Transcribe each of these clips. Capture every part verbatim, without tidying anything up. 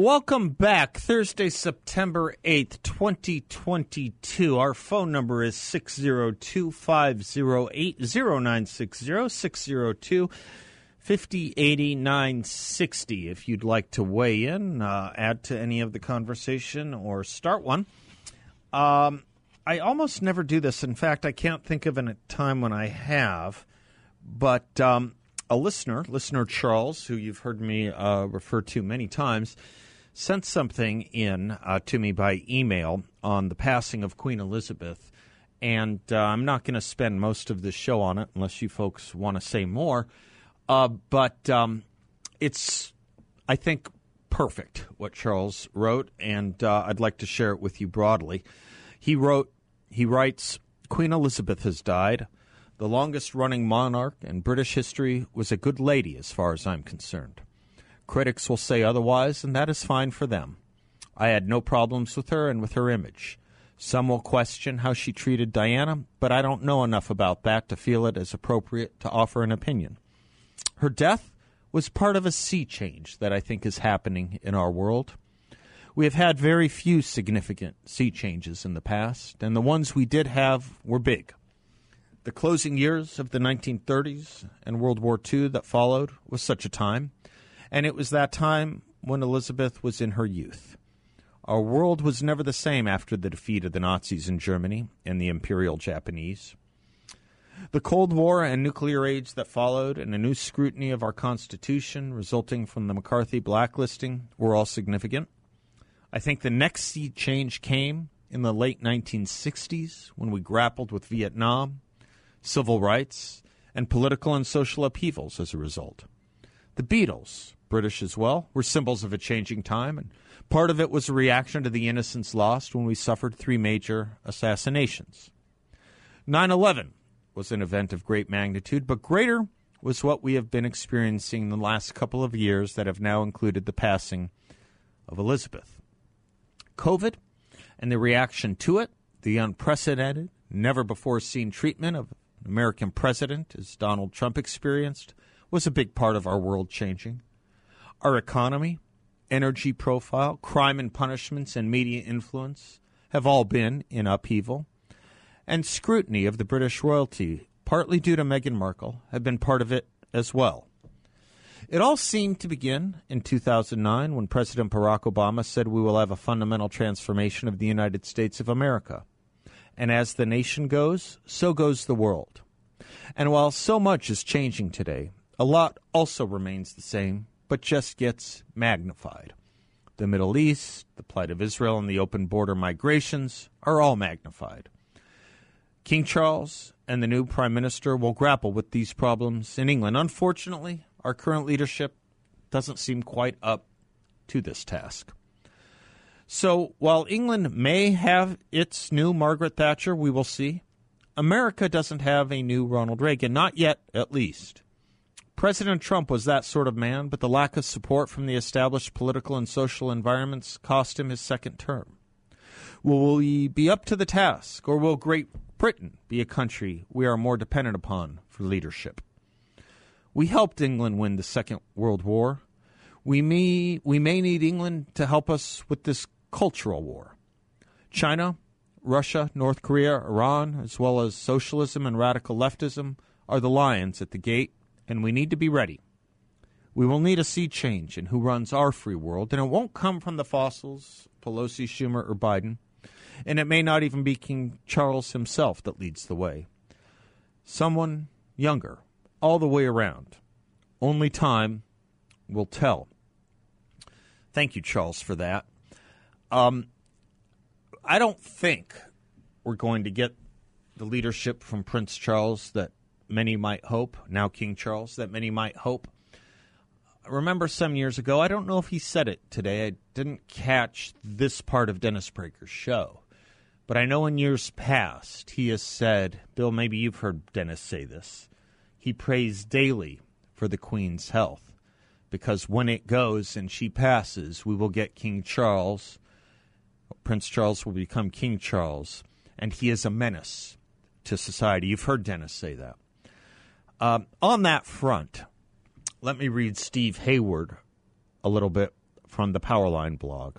Welcome back. Thursday, September eighth, twenty twenty-two. Our phone number is six oh two, five oh eight, oh nine six oh, six oh two, five oh eight oh, nine six oh. If you'd like to weigh in, uh, add to any of the conversation, or start one. Um, I almost never do this. In fact, I can't think of a time when I have, but um, a listener, listener Charles, who you've heard me uh, refer to many times, sent something in uh, to me by email on the passing of Queen Elizabeth, and uh, I'm not going to spend most of the show on it unless you folks want to say more, uh, but um, it's, I think, perfect what Charles wrote, and uh, I'd like to share it with you broadly. He wrote, he writes, Queen Elizabeth has died. The longest-running monarch in British history was a good lady as far as I'm concerned. Critics will say otherwise, and that is fine for them. I had no problems with her and with her image. Some will question how she treated Diana, but I don't know enough about that to feel it as appropriate to offer an opinion. Her death was part of a sea change that I think is happening in our world. We have had very few significant sea changes in the past, and the ones we did have were big. The closing years of the nineteen thirties and World War Two that followed was such a time, and it was that time when Elizabeth was in her youth. Our world was never the same after the defeat of the Nazis in Germany and the Imperial Japanese. The Cold War and nuclear age that followed, and a new scrutiny of our Constitution resulting from the McCarthy blacklisting, were all significant. I think the next sea change came in the late nineteen sixties when we grappled with Vietnam, civil rights, and political and social upheavals as a result. The Beatles, British as well, were symbols of a changing time, and part of it was a reaction to the innocence lost when we suffered three major assassinations. nine eleven was an event of great magnitude, but greater was what we have been experiencing in the last couple of years that have now included the passing of Elizabeth. COVID and the reaction to it, the unprecedented, never-before-seen treatment of an American president as Donald Trump experienced, was a big part of our world changing. Our economy, energy profile, crime and punishments, and media influence have all been in upheaval. And scrutiny of the British royalty, partly due to Meghan Markle, have been part of it as well. It all seemed to begin in two thousand nine when President Barack Obama said we will have a fundamental transformation of the United States of America. And as the nation goes, so goes the world. And while so much is changing today, a lot also remains the same, but just gets magnified. The Middle East, the plight of Israel, and the open border migrations are all magnified. King Charles and the new Prime Minister will grapple with these problems in England. Unfortunately, our current leadership doesn't seem quite up to this task. So while England may have its new Margaret Thatcher, we will see, America doesn't have a new Ronald Reagan, not yet at least. President Trump was that sort of man, but the lack of support from the established political and social environments cost him his second term. Will we be up to the task, or will Great Britain be a country we are more dependent upon for leadership? We helped England win the Second World War. We may, we may need England to help us with this cultural war. China, Russia, North Korea, Iran, as well as socialism and radical leftism, are the lions at the gate, and we need to be ready. We will need a sea change in who runs our free world, and it won't come from the fossils, Pelosi, Schumer, or Biden, and it may not even be King Charles himself that leads the way. Someone younger. All the way around. Only time will tell. Thank you, Charles, for that. Um, I don't think we're going to get the leadership from Prince Charles that many might hope, now King Charles, that many might hope. remember some years ago, I don't know if he said it today, I didn't catch this part of Dennis Prager's show, but I know in years past he has said, Bill, maybe you've heard Dennis say this, he prays daily for the Queen's health, because when it goes and she passes, we will get King Charles, Prince Charles will become King Charles, and he is a menace to society. You've heard Dennis say that. Um, on that front, let me read Steve Hayward a little bit from the Powerline blog.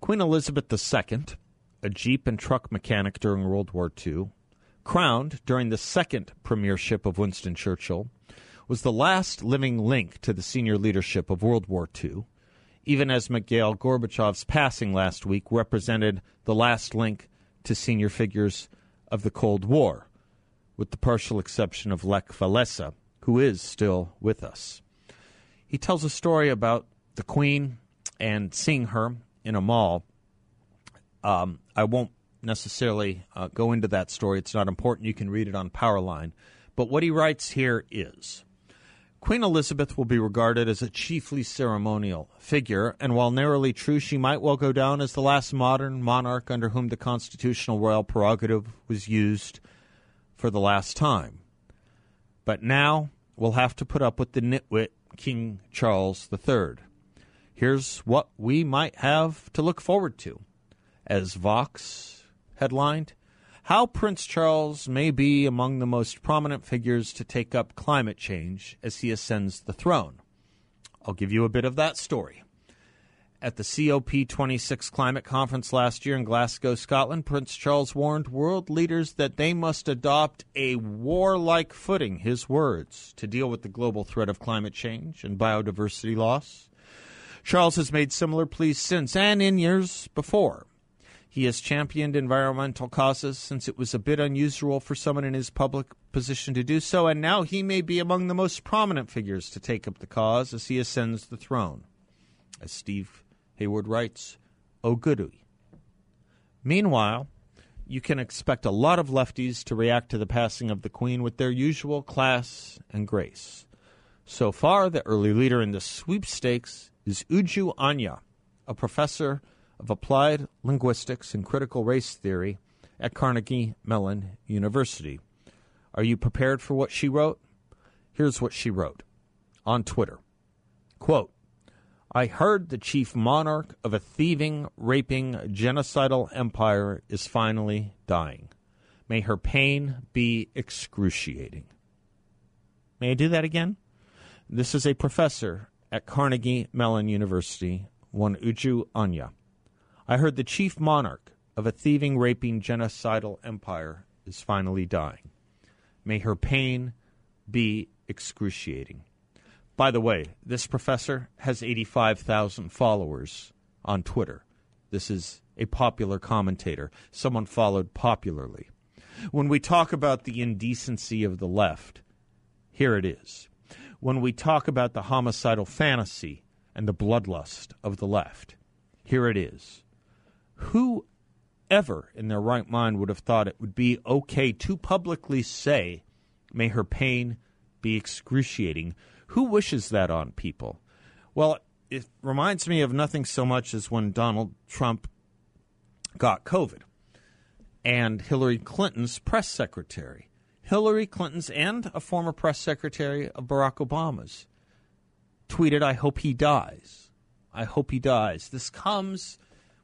Queen Elizabeth the Second, a Jeep and truck mechanic during World War Two, crowned during the second premiership of Winston Churchill, was the last living link to the senior leadership of World War Two, even as Mikhail Gorbachev's passing last week represented the last link to senior figures of the Cold War, with the partial exception of Lech Walesa, who is still with us. He tells a story about the Queen and seeing her in a mall. Um, I won't necessarily uh, go into that story. It's not important. You can read it on Powerline. But what he writes here is, Queen Elizabeth will be regarded as a chiefly ceremonial figure, and while narrowly true, she might well go down as the last modern monarch under whom the constitutional royal prerogative was used for the last time. But now we'll have to put up with the nitwit King Charles the Third. Here's what we might have to look forward to. As Vox headlined, how Prince Charles may be among the most prominent figures to take up climate change as he ascends the throne. I'll give you a bit of that story. At the C O P twenty-six climate conference last year in Glasgow, Scotland, Prince Charles warned world leaders that they must adopt a warlike footing, his words, to deal with the global threat of climate change and biodiversity loss. Charles has made similar pleas since and in years before. He has championed environmental causes since it was a bit unusual for someone in his public position to do so, and now he may be among the most prominent figures to take up the cause as he ascends the throne. As Steve Hayward writes, oh goody. Meanwhile, you can expect a lot of lefties to react to the passing of the Queen with their usual class and grace. So far, the early leader in the sweepstakes is Uju Anya, a professor of Applied Linguistics and Critical Race Theory at Carnegie Mellon University. Are you prepared for what she wrote? Here's what she wrote on Twitter. Quote, I heard the chief monarch of a thieving, raping, genocidal empire is finally dying. May her pain be excruciating. May I do that again? This is a professor at Carnegie Mellon University, one Uju Anya. I heard the chief monarch of a thieving, raping, genocidal empire is finally dying. May her pain be excruciating. By the way, this professor has eighty-five thousand followers on Twitter. This is a popular commentator, someone followed popularly. When we talk about the indecency of the left, here it is. When we talk about the homicidal fantasy and the bloodlust of the left, here it is. Whoever in their right mind would have thought it would be okay to publicly say, may her pain be excruciating? Who wishes that on people? Well, it reminds me of nothing so much as when Donald Trump got COVID and Hillary Clinton's press secretary, Hillary Clinton's and a former press secretary of Barack Obama's, tweeted, I hope he dies. I hope he dies. This comes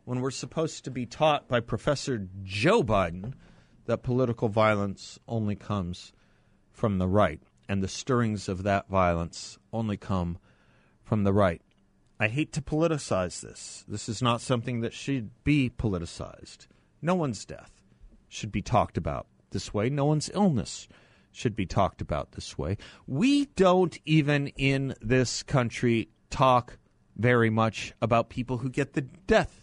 when we're supposed to be taught by Professor Joe Biden that political violence only comes from the right, and the stirrings of that violence only come from the right. I hate to politicize this. This is not something that should be politicized. No one's death should be talked about this way. No one's illness should be talked about this way. We don't even in this country talk very much about people who get the death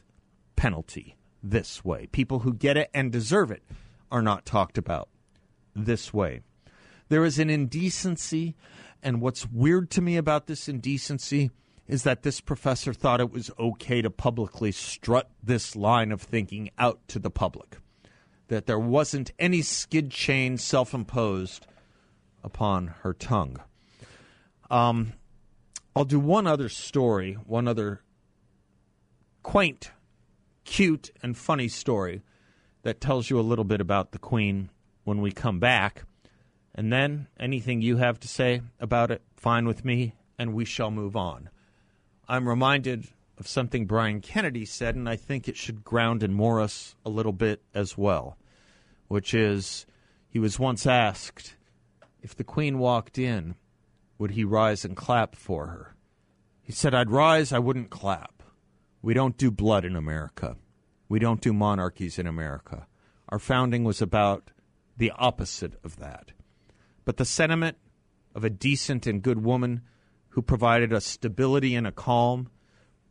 penalty this way. People who get it and deserve it are not talked about this way. There is an indecency, and what's weird to me about this indecency is that this professor thought it was okay to publicly strut this line of thinking out to the public, that there wasn't any skid chain self-imposed upon her tongue. Um, I'll do one other story, one other quaint, cute, and funny story that tells you a little bit about the Queen when we come back. And then anything you have to say about it, fine with me, and we shall move on. I'm reminded of something Brian Kennedy said, and I think it should ground and moor us a little bit as well, which is he was once asked if the Queen walked in, would he rise and clap for her? He said, I'd rise, I wouldn't clap. We don't do blood in America. We don't do monarchies in America. Our founding was about the opposite of that. But the sentiment of a decent and good woman who provided us stability and a calm,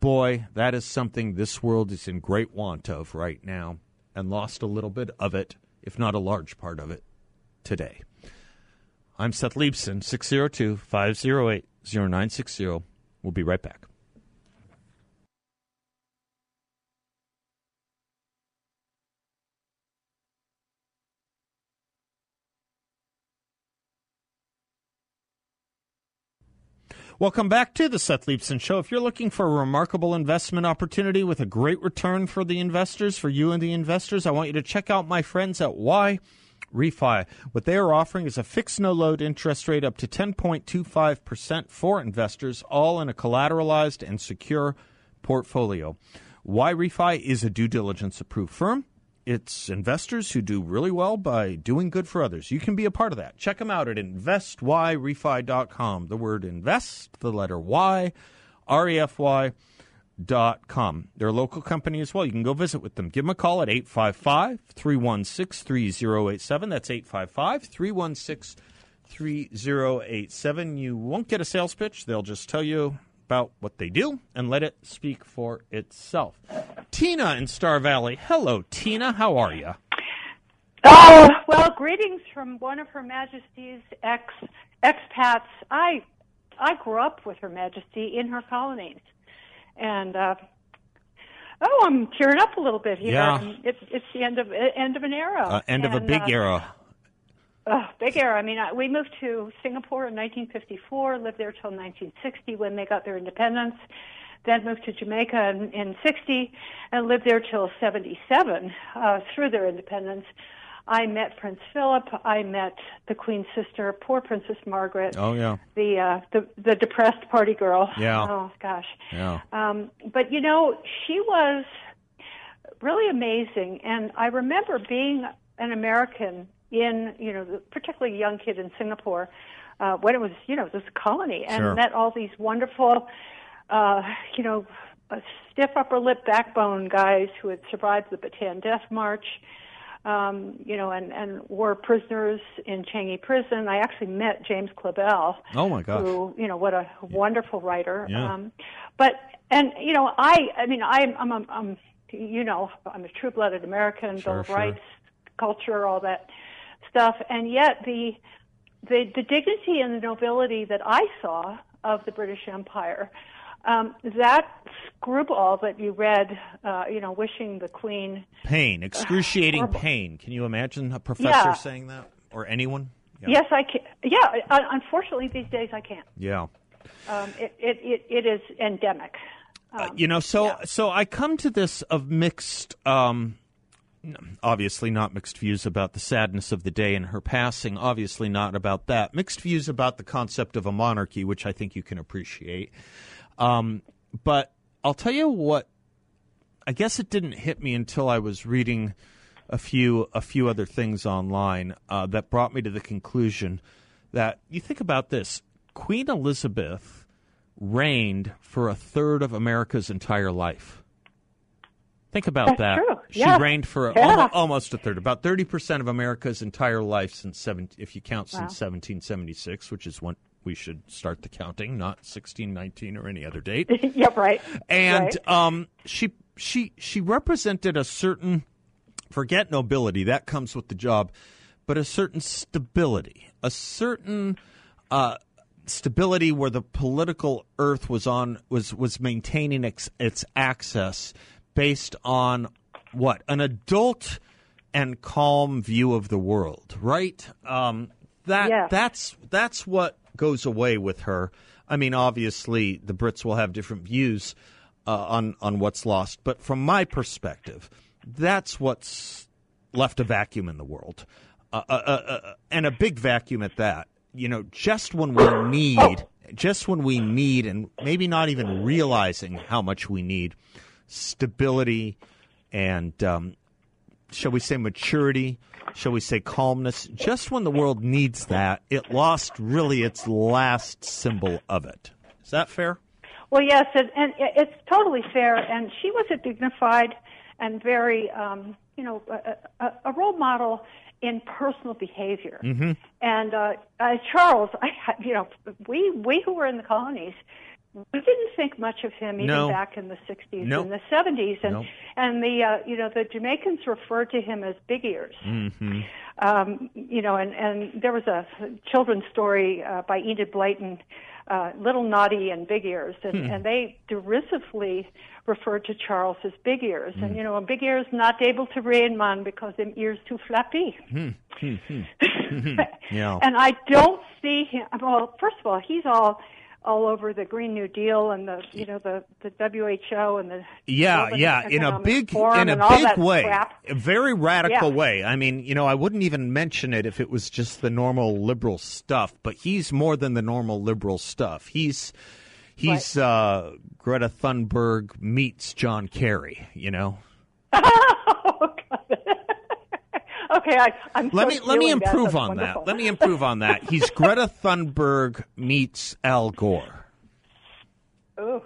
boy, that is something this world is in great want of right now, and lost a little bit of it, if not a large part of it, today. I'm Seth Leibson, six oh two, five oh eight, oh nine six oh. We'll be right back. Welcome back to the Seth Leibson Show. If you're looking for a remarkable investment opportunity with a great return for the investors, for you and the investors, I want you to check out my friends at Y Refi. What they are offering is a fixed no-load interest rate up to ten point two five percent for investors, all in a collateralized and secure portfolio. Y Refi is a due diligence-approved firm. It's investors who do really well by doing good for others. You can be a part of that. Check them out at invest y refi dot com. The word invest, the letter Y, R E F Y dot com. They're a local company as well. You can go visit with them. Give them a call at eight five five, three one six, three oh eight seven. That's eight five five, three one six, three oh eight seven. You won't get a sales pitch. They'll just tell you about what they do and let it speak for itself. Tina in Star Valley. Hello, Tina. How are you? Oh, well, greetings from one of Her Majesty's ex expats. I I grew up with Her Majesty in her colonies, and uh, oh, I'm tearing up a little bit here. Yeah. Um, it, it's the end of end of an era. Uh, end and, of a big uh, era. Oh, big era. I mean, I, we moved to Singapore in nineteen fifty-four, lived there till nineteen sixty when they got their independence, then moved to Jamaica in, in sixty and lived there till seventy-seven uh, through their independence. I met Prince Philip. I met the Queen's sister, poor Princess Margaret. Oh, yeah. The uh, the, the depressed party girl. Yeah. Oh, gosh. Yeah. Um, but, you know, she was really amazing. And I remember being an American in, you know, particularly a young kid in Singapore, uh, when it was, you know, this colony, and sure, met all these wonderful, uh, you know, stiff upper lip backbone guys who had survived the Bataan Death March, um, you know, and, and were prisoners in Changi Prison. I actually met James Clavell. Oh, my gosh. Who, you know, what a wonderful writer. Yeah. Um, but, and, you know, I, I mean, I, I'm, I'm, I'm, you know, I'm a true-blooded American, sure, Bill of sure. Rights, culture, all that stuff, and yet the, the the dignity and the nobility that I saw of the British Empire, um, that screwball that you read, uh, you know, wishing the Queen pain, excruciating uh, pain. Can you imagine a professor yeah. saying that, or anyone? Yeah. Yes, I can. Yeah, unfortunately, these days I can't. Yeah, um, it, it it it is endemic. Um, uh, you know, so yeah. so I come to this of mixed. Um, Obviously not mixed views about the sadness of the day and her passing. Obviously not about that. Mixed views about the concept of a monarchy, which I think you can appreciate. Um, but I'll tell you what, I guess it didn't hit me until I was reading a few a few other things online uh, that brought me to the conclusion that you think about this. Queen Elizabeth reigned for a third of America's entire life. Think about That's that. True. She yeah. reigned for yeah. almost, almost a third, about thirty percent of America's entire life since seven, if you count since wow. seventeen seventy-six, which is when we should start the counting, not sixteen nineteen or any other date. Yep, right. And right. Um, she she she represented a certain, forget nobility, that comes with the job, but a certain stability, a certain uh, stability where the political earth was on was was maintaining its, its access. Based on what? An adult and calm view of the world, right? Um, that yeah. that's that's what goes away with her. I mean, obviously, the Brits will have different views uh, on, on what's lost. But from my perspective, that's what's left a vacuum in the world, uh, uh, uh, uh, and a big vacuum at that. You know, just when we need, just when we need, and maybe not even realizing how much we need, stability and, um, shall we say, maturity, shall we say, calmness, just when the world needs that, it lost really its last symbol of it. Is that fair? Well, yes, and, and it's totally fair. And she was a dignified and very, um, you know, a, a, a role model in personal behavior. Mm-hmm. And uh, uh, Charles, I, you know, we, we who were in the colonies, we didn't think much of him even no. back in the sixties nope. and the seventies, and nope. and the uh, you know the Jamaicans referred to him as Big Ears, mm-hmm. um, you know, and, and there was a children's story uh, by Enid Blyton, uh, Little Naughty and Big Ears, and, hmm. and they derisively referred to Charles as Big Ears, mm. and you know, Big Ears not able to reign, man, because them ears too flappy. Hmm. Hmm. Hmm. Hmm. Yeah. And I don't see him. Well, first of all, he's all. all over the Green New Deal and the you know the, the W H O and the yeah yeah in a big in a big way crap. a very radical yeah. way. I mean, you know, I wouldn't even mention it if it was just the normal liberal stuff, but he's more than the normal liberal stuff. He's he's right. uh, Greta Thunberg meets John Kerry, you know. Oh, God. Okay, I, I'm let me let me improve that. on wonderful. that. Let me improve on that. He's Greta Thunberg meets Al Gore. Ooh,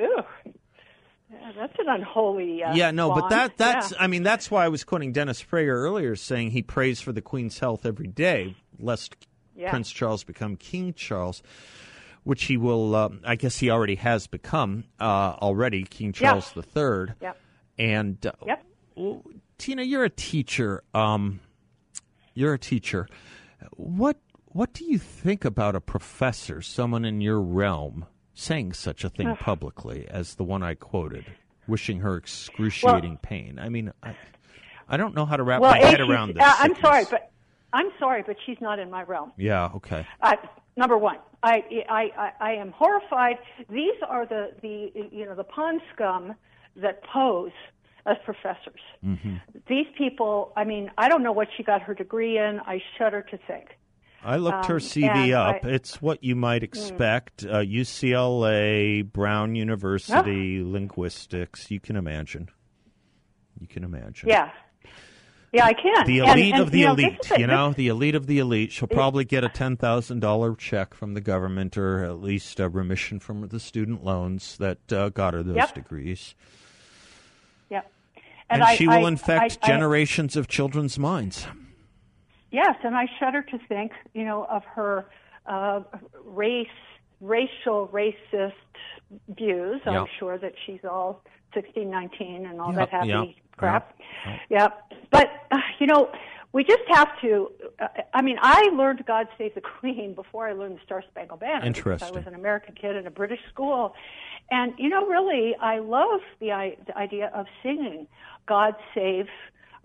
ooh, yeah, that's an unholy. Uh, yeah, no, bond. but that that's. Yeah. I mean, that's why I was quoting Dennis Prager earlier, saying he prays for the Queen's health every day, lest yeah. Prince Charles become King Charles, which he will. Um, I guess he already has become uh, already King Charles yeah. the Third. Yep. And uh, yep. Well, Tina, you're a teacher. Um, you're a teacher. What what do you think about a professor, someone in your realm, saying such a thing publicly as the one I quoted, wishing her excruciating well, pain? I mean, I, I don't know how to wrap well, my head around this. Uh, I'm sorry, but I'm sorry, but she's not in my realm. Yeah. Okay. Uh, number one, I, I I I am horrified. These are the the you know the pond scum that pose as professors. Mm-hmm. These people, I mean, I don't know what she got her degree in. I shudder to think. I looked um, her C V up. I, it's what you might expect. Mm. Uh, U C L A, Brown University, oh. linguistics. You can imagine. You can imagine. Yeah. Yeah, I can. The elite and, and, of the you elite, know, this, you know, this, the elite of the elite. She'll probably get a ten thousand dollars check from the government, or at least a remission from the student loans that uh, got her those yep. degrees. And, and I, she will I, infect I, I, generations I, of children's minds. Yes, and I shudder to think, you know, of her uh, race, racial, racist views. Yep. I'm sure that she's all sixteen nineteen and all yep, that happy yep, crap. Yep, yep. yep. But, uh, you know, we just have to, uh, I mean, I learned God Save the Queen before I learned the Star Spangled Banner. Interesting. I was an American kid in a British school. And, you know, really, I love the, I, the idea of singing God Save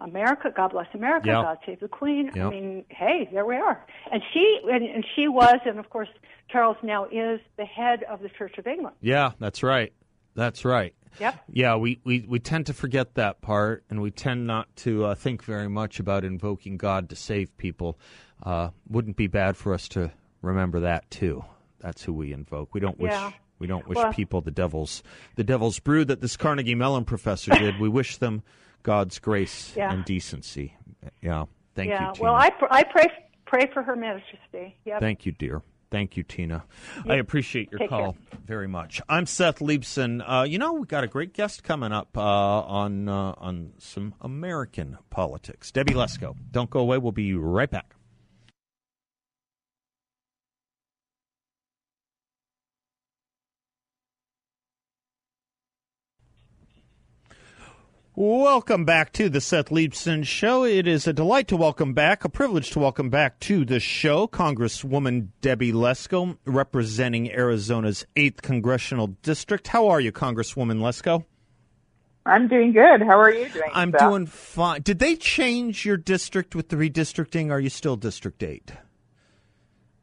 America, God Bless America, yep. God Save the Queen. Yep. I mean, hey, there we are. And she and, and she was, and of course, Charles now is the head of the Church of England. Yeah, that's right. That's right. Yep. Yeah, we, we, we tend to forget that part, and we tend not to uh, think very much about invoking God to save people. Uh, wouldn't be bad for us to remember that, too. That's who we invoke. We don't wish... Yeah. We don't wish well, people the devil's the devil's brew that this Carnegie Mellon professor did. We wish them God's grace yeah. and decency. Yeah, thank yeah. you, Tina. Well, I pr- I pray pray for Her Majesty. Yep. Thank you, dear. Thank you, Tina. Yep. I appreciate your Take call care. very much. I'm Seth Liebson. Uh, you know, we got a great guest coming up uh, on uh, on some American politics. Debbie Lesko. Don't go away. We'll be right back. Welcome back to the Seth Liebson Show. It is a delight to welcome back, a privilege to welcome back to the show, Congresswoman Debbie Lesko, representing Arizona's eighth Congressional District. How are you, Congresswoman Lesko? I'm doing good. How are you doing? I'm so? doing fine. Did they change your district with the redistricting? Are you still District eight?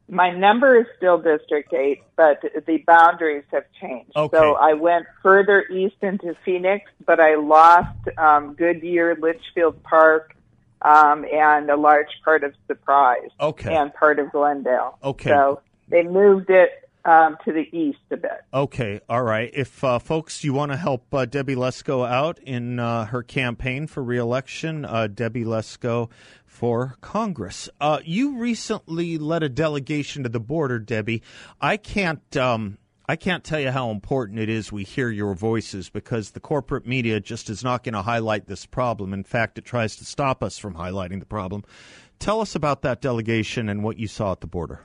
My number is still District eight, but the boundaries have changed. Okay. So I went further east into Phoenix, but I lost um, Goodyear, Litchfield Park, um, and a large part of Surprise okay. and part of Glendale. Okay. So they moved it um, to the east a bit. Okay. All right. If uh, folks, you want to help uh, Debbie Lesko out in uh, her campaign for re-election, uh, Debbie Lesko for Congress. Uh, you recently led a delegation to the border, Debbie. I can't um, I can't tell you how important it is we hear your voices, because the corporate media just is not going to highlight this problem. In fact, it tries to stop us from highlighting the problem. Tell us about that delegation and what you saw at the border.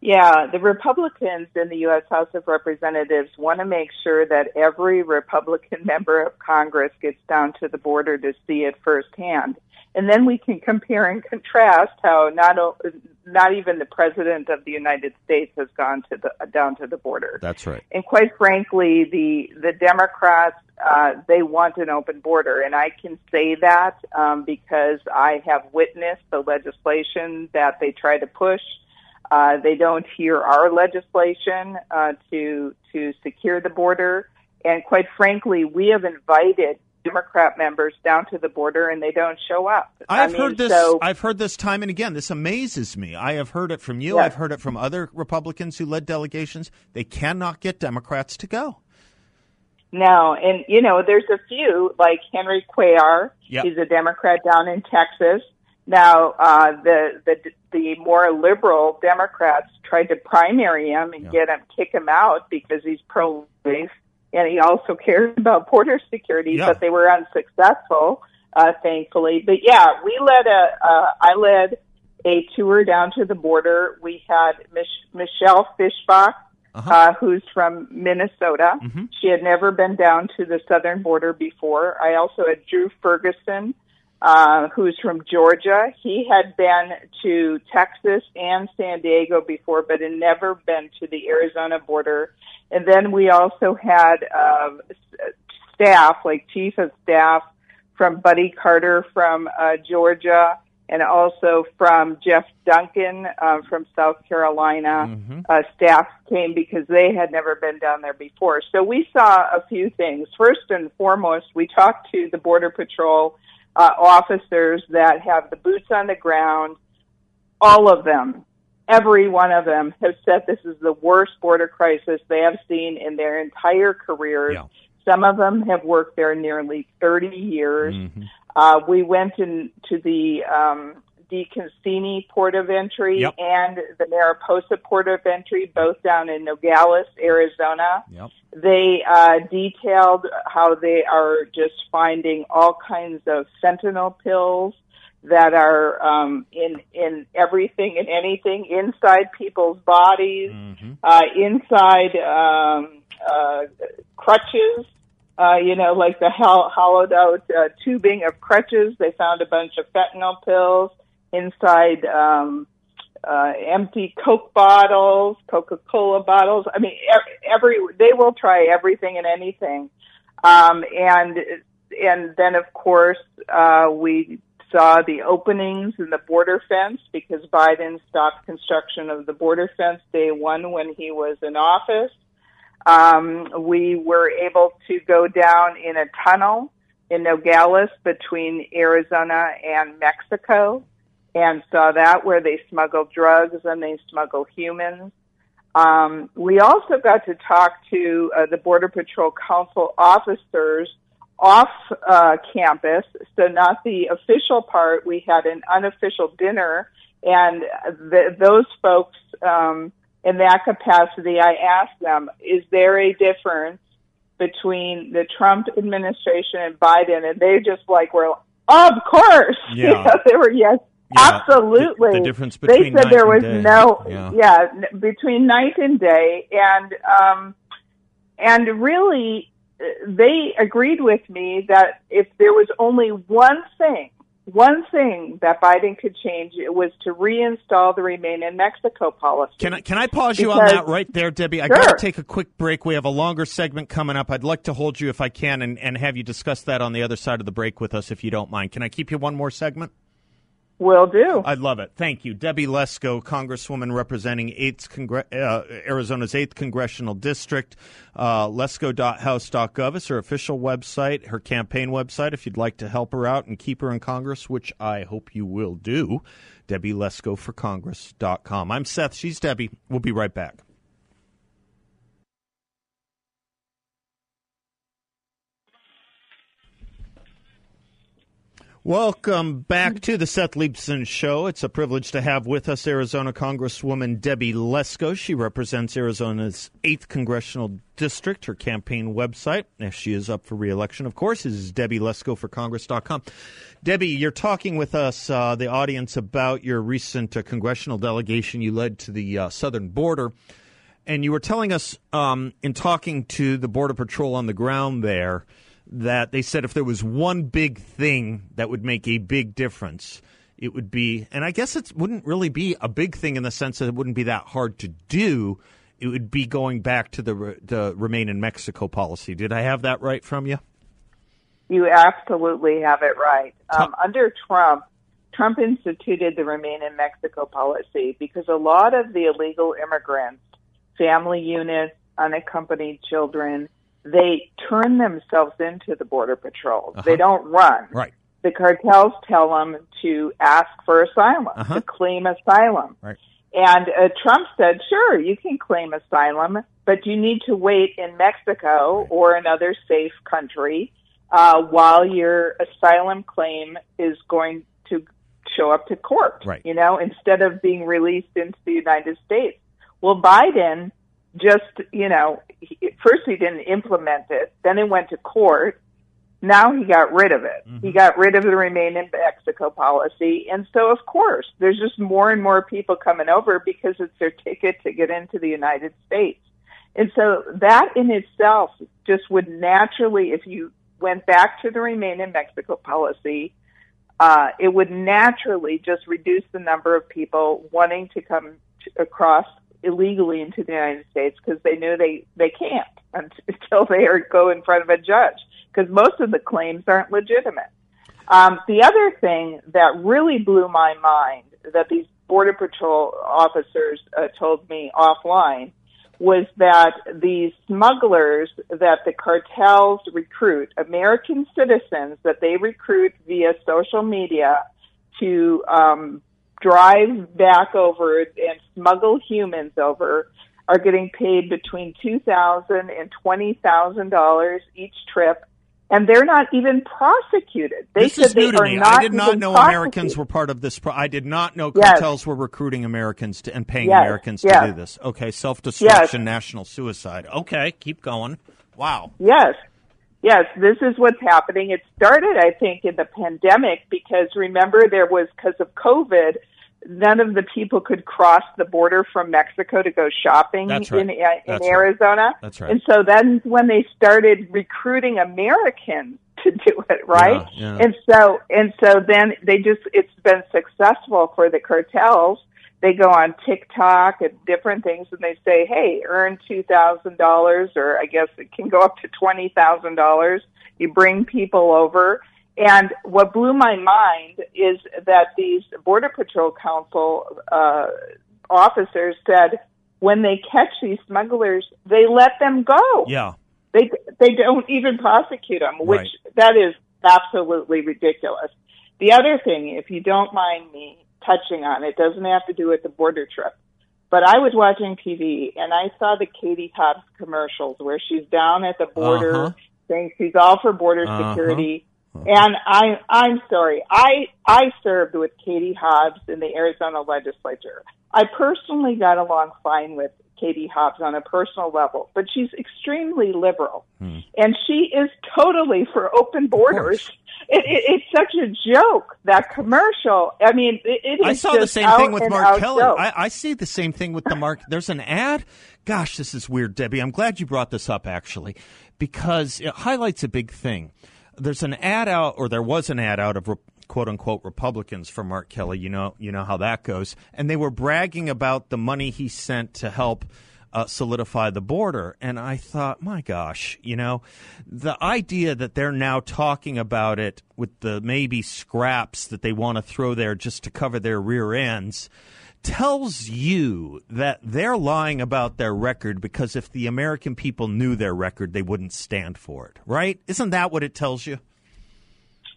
Yeah, the Republicans in the U S House of Representatives want to make sure that every Republican member of Congress gets down to the border to see it firsthand. And then we can compare and contrast how not not even the President of the United States has gone to the, down to the border. That's right. And quite frankly, the, the Democrats, uh, they want an open border. And I can say that um, because I have witnessed the legislation that they try to push. Uh, they don't hear our legislation uh, to to secure the border. And quite frankly, we have invited Democrat members down to the border, and they don't show up. I've I mean, heard this. So, I've heard this time and again. This amazes me. I have heard it from you. Yes. I've heard it from other Republicans who led delegations. They cannot get Democrats to go. No, and you know, there's a few like Henry Cuellar. Yep. He's a Democrat down in Texas. Now, uh, the the the more liberal Democrats tried to primary him and yep. get him, kick him out because he's pro-life. And he also cares about border security, yeah. but they were unsuccessful, uh, thankfully. But yeah, we led a, uh, I led a tour down to the border. We had Mich- Michelle Fishbach, uh-huh. uh, who's from Minnesota. Mm-hmm. She had never been down to the southern border before. I also had Drew Ferguson, uh, who's from Georgia. He had been to Texas and San Diego before, but had never been to the Arizona border. And then we also had uh, staff, like chief of staff, from Buddy Carter from uh, Georgia, and also from Jeff Duncan uh, from South Carolina. Mm-hmm. Uh, staff came because they had never been down there before. So we saw a few things. First and foremost, we talked to the Border Patrol uh, officers that have the boots on the ground, all of them. Every one of them have said this is the worst border crisis they have seen in their entire careers. Yeah. Some of them have worked there nearly thirty years. Mm-hmm. Uh, we went in to the um, DeConcini Port of Entry yep. and the Mariposa Port of Entry, both down in Nogales, Arizona. Yep. They uh, detailed how they are just finding all kinds of fentanyl pills that are um, in in everything and anything, inside people's bodies, mm-hmm. uh, inside um, uh, crutches, uh, you know, like the ho- hollowed-out uh, tubing of crutches. They found a bunch of fentanyl pills inside um, uh, empty Coke bottles, Coca-Cola bottles. I mean, every, every they will try everything and anything. Um, and, and then, of course, uh, we saw the openings in the border fence because Biden stopped construction of the border fence day one when he was in office. Um, we were able to go down in a tunnel in Nogales between Arizona and Mexico and saw that where they smuggle drugs and they smuggle humans. Um, we also got to talk to uh, the Border Patrol Council officers off uh, campus, so not the official part. We had an unofficial dinner, and th- those folks um, in that capacity, I asked them, is there a difference between the Trump administration and Biden? And they just like were, of course. Yeah. You know, they were, yes, yeah, absolutely. The, the difference between they said there was day. no, yeah. yeah, between night and day, and um, and really, they agreed with me that if there was only one thing, one thing that Biden could change, it was to reinstall the Remain in Mexico policy. Can I, can I pause you because, on that right there, Debbie? I sure. got to take a quick break. We have a longer segment coming up. I'd like to hold you if I can and, and have you discuss that on the other side of the break with us, if you don't mind. Can I keep you one more segment? Will do. I love it. Thank you. Debbie Lesko, Congresswoman representing eighth Congre- uh, Arizona's eighth Congressional District. Uh, Lesko dot house dot gov is her official website, her campaign website, if you'd like to help her out and keep her in Congress, which I hope you will do. Debbie Lesko for Congress dot com. I'm Seth. She's Debbie. We'll be right back. Welcome back to the Seth Leibson Show. It's a privilege to have with us Arizona Congresswoman Debbie Lesko. She represents Arizona's eighth Congressional District. Her campaign website, if she is up for re-election, of course, is Debbie Lesko for Congress dot com. Debbie, you're talking with us, uh, the audience, about your recent uh, congressional delegation you led to the uh, southern border. And you were telling us, um, in talking to the Border Patrol on the ground there, that they said if there was one big thing that would make a big difference, it would be, and I guess it wouldn't really be a big thing in the sense that it wouldn't be that hard to do, it would be going back to the, the Remain in Mexico policy. Did I have that right from you? You absolutely have it right. Um, under Trump, Trump instituted the Remain in Mexico policy because a lot of the illegal immigrants, family units, unaccompanied children, they turn themselves into the Border Patrol. Uh-huh. They don't run. Right. The cartels tell them to ask for asylum, uh-huh. to claim asylum. Right. And uh, Trump said, sure, you can claim asylum, but you need to wait in Mexico right. or another safe country uh, while your asylum claim is going to show up to court, right. you know, instead of being released into the United States. Well, Biden just, you know, he, first he didn't implement it, then it went to court, now he got rid of it. Mm-hmm. He got rid of the Remain in Mexico policy, and so, of course, there's just more and more people coming over because it's their ticket to get into the United States. And so that in itself just would naturally, if you went back to the Remain in Mexico policy, uh, it would naturally just reduce the number of people wanting to come t- across illegally into the United States because they knew they, they can't until they are, go in front of a judge because most of the claims aren't legitimate. Um, the other thing that really blew my mind that these Border Patrol officers uh, told me offline was that these smugglers that the cartels recruit, American citizens that they recruit via social media to um drive back over and smuggle humans over, are getting paid between two thousand dollars and twenty thousand dollars each trip, and they're not even prosecuted. They this is new to me. I did not know prosecuted. Americans were part of this. Pro- I did not know cartels yes. were recruiting Americans to, and paying yes. Americans yes. to do this. Okay, self-destruction, yes. national suicide. Okay, keep going. Wow. Yes. Yes, this is what's happening. It started, I think, in the pandemic because, remember, there was, because of COVID, none of the people could cross the border from Mexico to go shopping right. in, in That's Arizona. Right. That's right. And so then when they started recruiting Americans to do it, right? Yeah, yeah. And so, and so then they just, it's been successful for the cartels. They go on TikTok and different things, and they say, hey, earn two thousand dollars, or I guess it can go up to twenty thousand dollars. You bring people over. And what blew my mind is that these Border Patrol Council uh, officers said when they catch these smugglers, they let them go. Yeah. They, they don't even prosecute them, which right. that is absolutely ridiculous. The other thing, if you don't mind me touching on, it doesn't have to do with the border trip, but I was watching T V and I saw the Katie Hobbs commercials where she's down at the border uh-huh. saying she's all for border uh-huh. security. Uh-huh. And I, I'm sorry, I I served with Katie Hobbs in the Arizona legislature. I personally got along fine with Katie Hobbs on a personal level, but she's extremely liberal, hmm. and she is totally for open borders. It, it, it's such a joke, that commercial. I mean, it, it is. I saw the same thing with Mark Kelly. I, I see the same thing with the Mark. There's an ad. Gosh, this is weird, Debbie. I'm glad you brought this up, actually, because it highlights a big thing. There's an ad out, or there was an ad out of quote unquote Republicans for Mark Kelly. You know, you know how that goes. And they were bragging about the money he sent to help uh, solidify the border. And I thought, my gosh, you know, the idea that they're now talking about it with the maybe scraps that they want to throw there just to cover their rear ends tells you that they're lying about their record, because if the American people knew their record, they wouldn't stand for it, right? Isn't that what it tells you?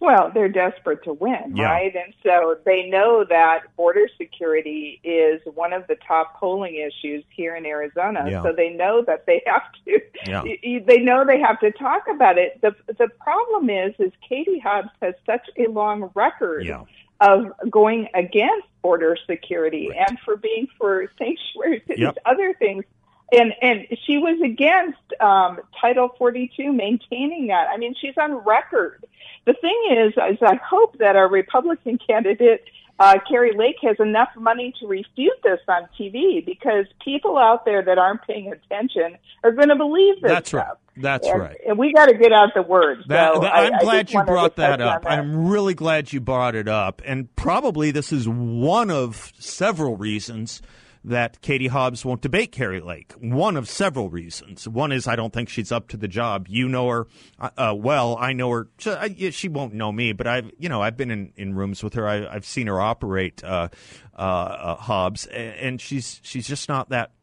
Well, they're desperate to win, yeah. right? And so they know that border security is one of the top polling issues here in Arizona. Yeah. So they know that they have to. Yeah. They know they have to talk about it. the The problem is, is Katie Hobbs has such a long record yeah. of going against border security right. and for being for sanctuary cities, yep. other things. And and she was against um, Title forty-two, maintaining that. I mean, she's on record. The thing is, is I hope that our Republican candidate, uh, Carrie Lake, has enough money to refute this on T V, because people out there that aren't paying attention are going to believe this That's stuff. Right. That's and, right. And we got to get out the words. That, so that, I'm I, glad I you brought that up. That. I'm really glad you brought it up. And probably this is one of several reasons that Katie Hobbs won't debate Carrie Lake. One of several reasons. One is I don't think she's up to the job. You know her uh, well. I know her. She, I, she won't know me, but I've you know I've been in, in rooms with her. I, I've seen her operate uh, uh, uh, Hobbs, and she's she's just not that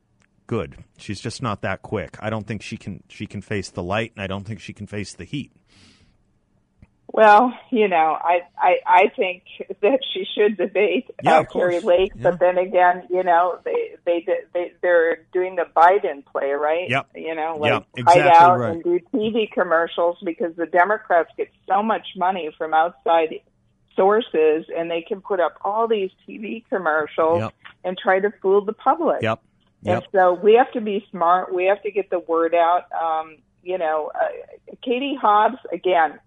good. She's just not that quick. I don't think she can she can face the light, and I don't think she can face the heat. Well, you know, I, I, I think that she should debate yeah, uh, Carrie Lake, yeah. but then again, you know, they, they, they, they're doing the Biden play, right? Yep. You know, like yep, exactly hide out right. and do T V commercials, because the Democrats get so much money from outside sources, and they can put up all these T V commercials yep. and try to fool the public. Yep. Yep. And so we have to be smart. We have to get the word out. Um, you know, uh, Katie Hobbs, again,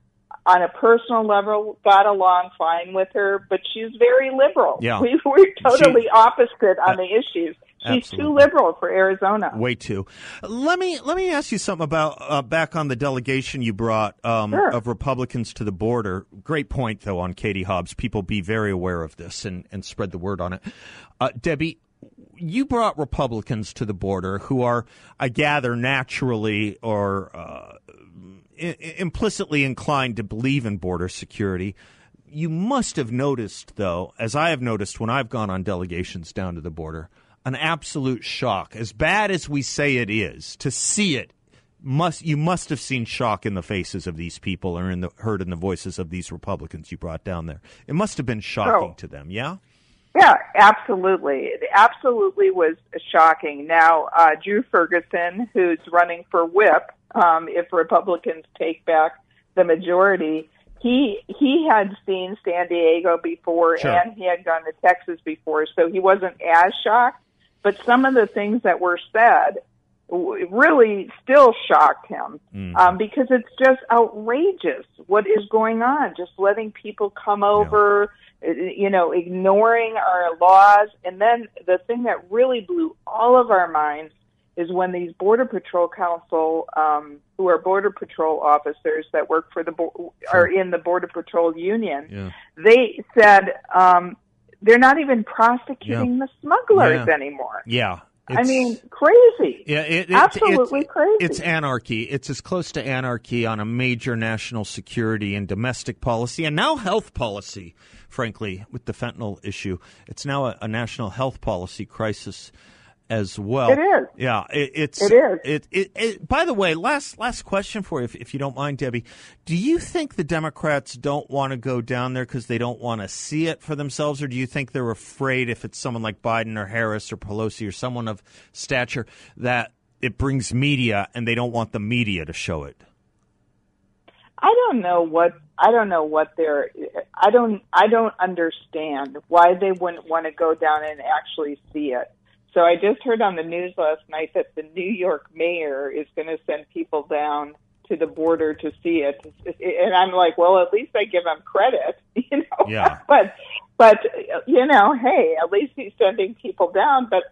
on a personal level, got along fine with her, but she's very liberal. Yeah. We were totally she, opposite on uh, the issues. She's absolutely. too liberal for Arizona. Way too. Let me let me ask you something about uh, back on the delegation you brought um, sure. of Republicans to the border. Great point, though, on Katie Hobbs. People be very aware of this and, and spread the word on it. Uh, Debbie, you brought Republicans to the border who are, I gather, naturally or uh, I- implicitly inclined to believe in border security. You must have noticed, though, as I have noticed when I've gone on delegations down to the border, an absolute shock. As bad as we say it is, to see it, must you must have seen shock in the faces of these people, or in the heard in the voices of these Republicans you brought down there. It must have been shocking oh. to them, yeah? Yeah, absolutely. It absolutely was shocking. Now, uh, Drew Ferguson, who's running for whip, Um, if Republicans take back the majority, he he had seen San Diego before, sure. and he had gone to Texas before, so he wasn't as shocked. But some of the things that were said w- really still shocked him, mm-hmm. um, because it's just outrageous what is going on, just letting people come over, yeah. you know, ignoring our laws. And then the thing that really blew all of our minds is when these Border Patrol Council, um, who are Border Patrol officers that work for the, bo- are in the Border Patrol Union, yeah. they said um, they're not even prosecuting yeah. the smugglers yeah. anymore. Yeah. It's, I mean, crazy. Yeah, it, it, Absolutely it, it, crazy. It's anarchy. It's as close to anarchy on a major national security and domestic policy, and now health policy, frankly, with the fentanyl issue. It's now a, a national health policy crisis as well. It is. Yeah, it, it's it is. It, it, it, by the way, last last question for you, if, if you don't mind, Debbie. Do you think the Democrats don't want to go down there because they don't want to see it for themselves, or do you think they're afraid if it's someone like Biden or Harris or Pelosi or someone of stature that it brings media and they don't want the media to show it? I don't know what I don't know what they're I don't I don't understand why they wouldn't want to go down and actually see it. So I just heard on the news last night that the New York mayor is going to send people down to the border to see it. And I'm like, well, at least I give him credit, you know. Yeah. But, but you know, hey, at least he's sending people down. But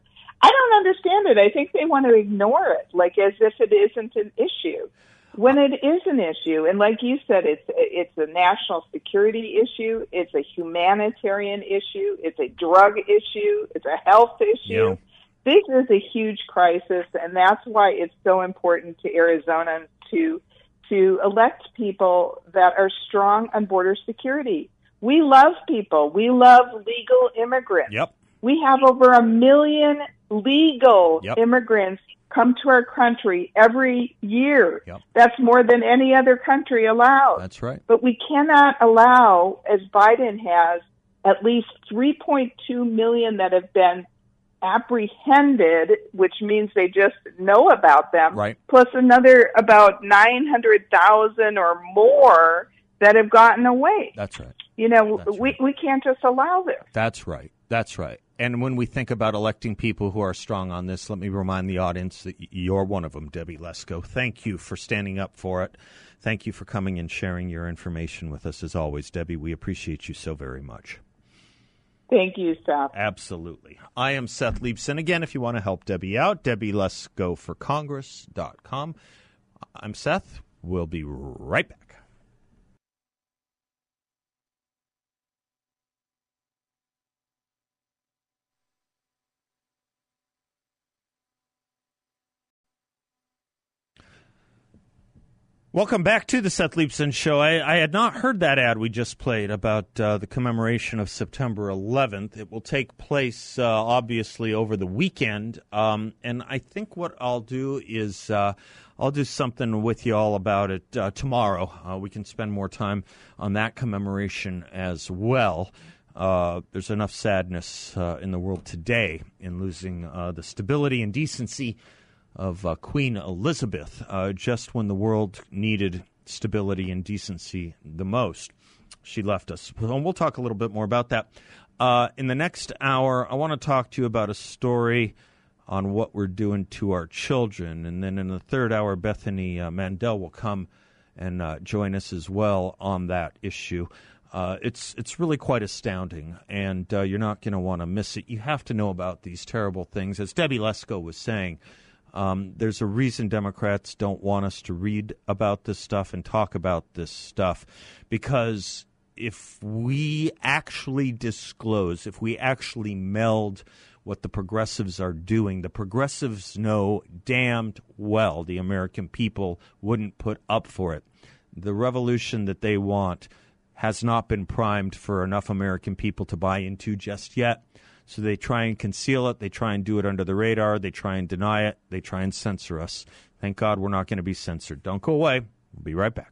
I don't understand it. I think they want to ignore it, like as if it isn't an issue, when it is an issue. And like you said, it's it's a national security issue. It's a humanitarian issue. It's a drug issue. It's a health issue. Yeah. this is a huge crisis, and that's why it's so important to Arizonans to to elect people that are strong on border security. We love people. We love legal immigrants. Yep. We have over a million legal yep. immigrants come to our country every year. Yep. That's more than any other country allowed. That's right. But we cannot allow, as Biden has, at least three point two million that have been apprehended, which means they just know about them, right. plus another about nine hundred thousand or more that have gotten away. That's right. You know, That's we, right. we can't just allow this. That's right. That's right. And when we think about electing people who are strong on this, let me remind the audience that you're one of them, Debbie Lesko. Thank you for standing up for it. Thank you for coming and sharing your information with us as always. Debbie, we appreciate you so very much. Thank you, Seth. Absolutely. I am Seth Leibson. Again, if you want to help Debbie out, Debbie Lesko for Congress dot com. I'm Seth. We'll be right back. Welcome back to the Seth Leibson Show. I, I had not heard that ad we just played about uh, the commemoration of September eleventh. It will take place, uh, obviously, over the weekend. Um, and I think what I'll do is uh, I'll do something with you all about it uh, tomorrow. Uh, we can spend more time on that commemoration as well. Uh, there's enough sadness uh, in the world today in losing uh, the stability and decency of uh, Queen Elizabeth, uh, just when the world needed stability and decency the most. She left us. And we'll talk a little bit more about that. Uh, in the next hour, I want to talk to you about a story on what we're doing to our children. And then in the third hour, Bethany uh, Mandel will come and uh, join us as well on that issue. Uh, it's it's really quite astounding, and uh, you're not going to want to miss it. You have to know about these terrible things. As Debbie Lesko was saying, Um, there's a reason Democrats don't want us to read about this stuff and talk about this stuff, because if we actually disclose, if we actually meld what the progressives are doing, the progressives know damned well the American people wouldn't put up for it. The revolution that they want has not been primed for enough American people to buy into just yet. So they try and conceal it. They try and do it under the radar. They try and deny it. They try and censor us. Thank God we're not going to be censored. Don't go away. We'll be right back.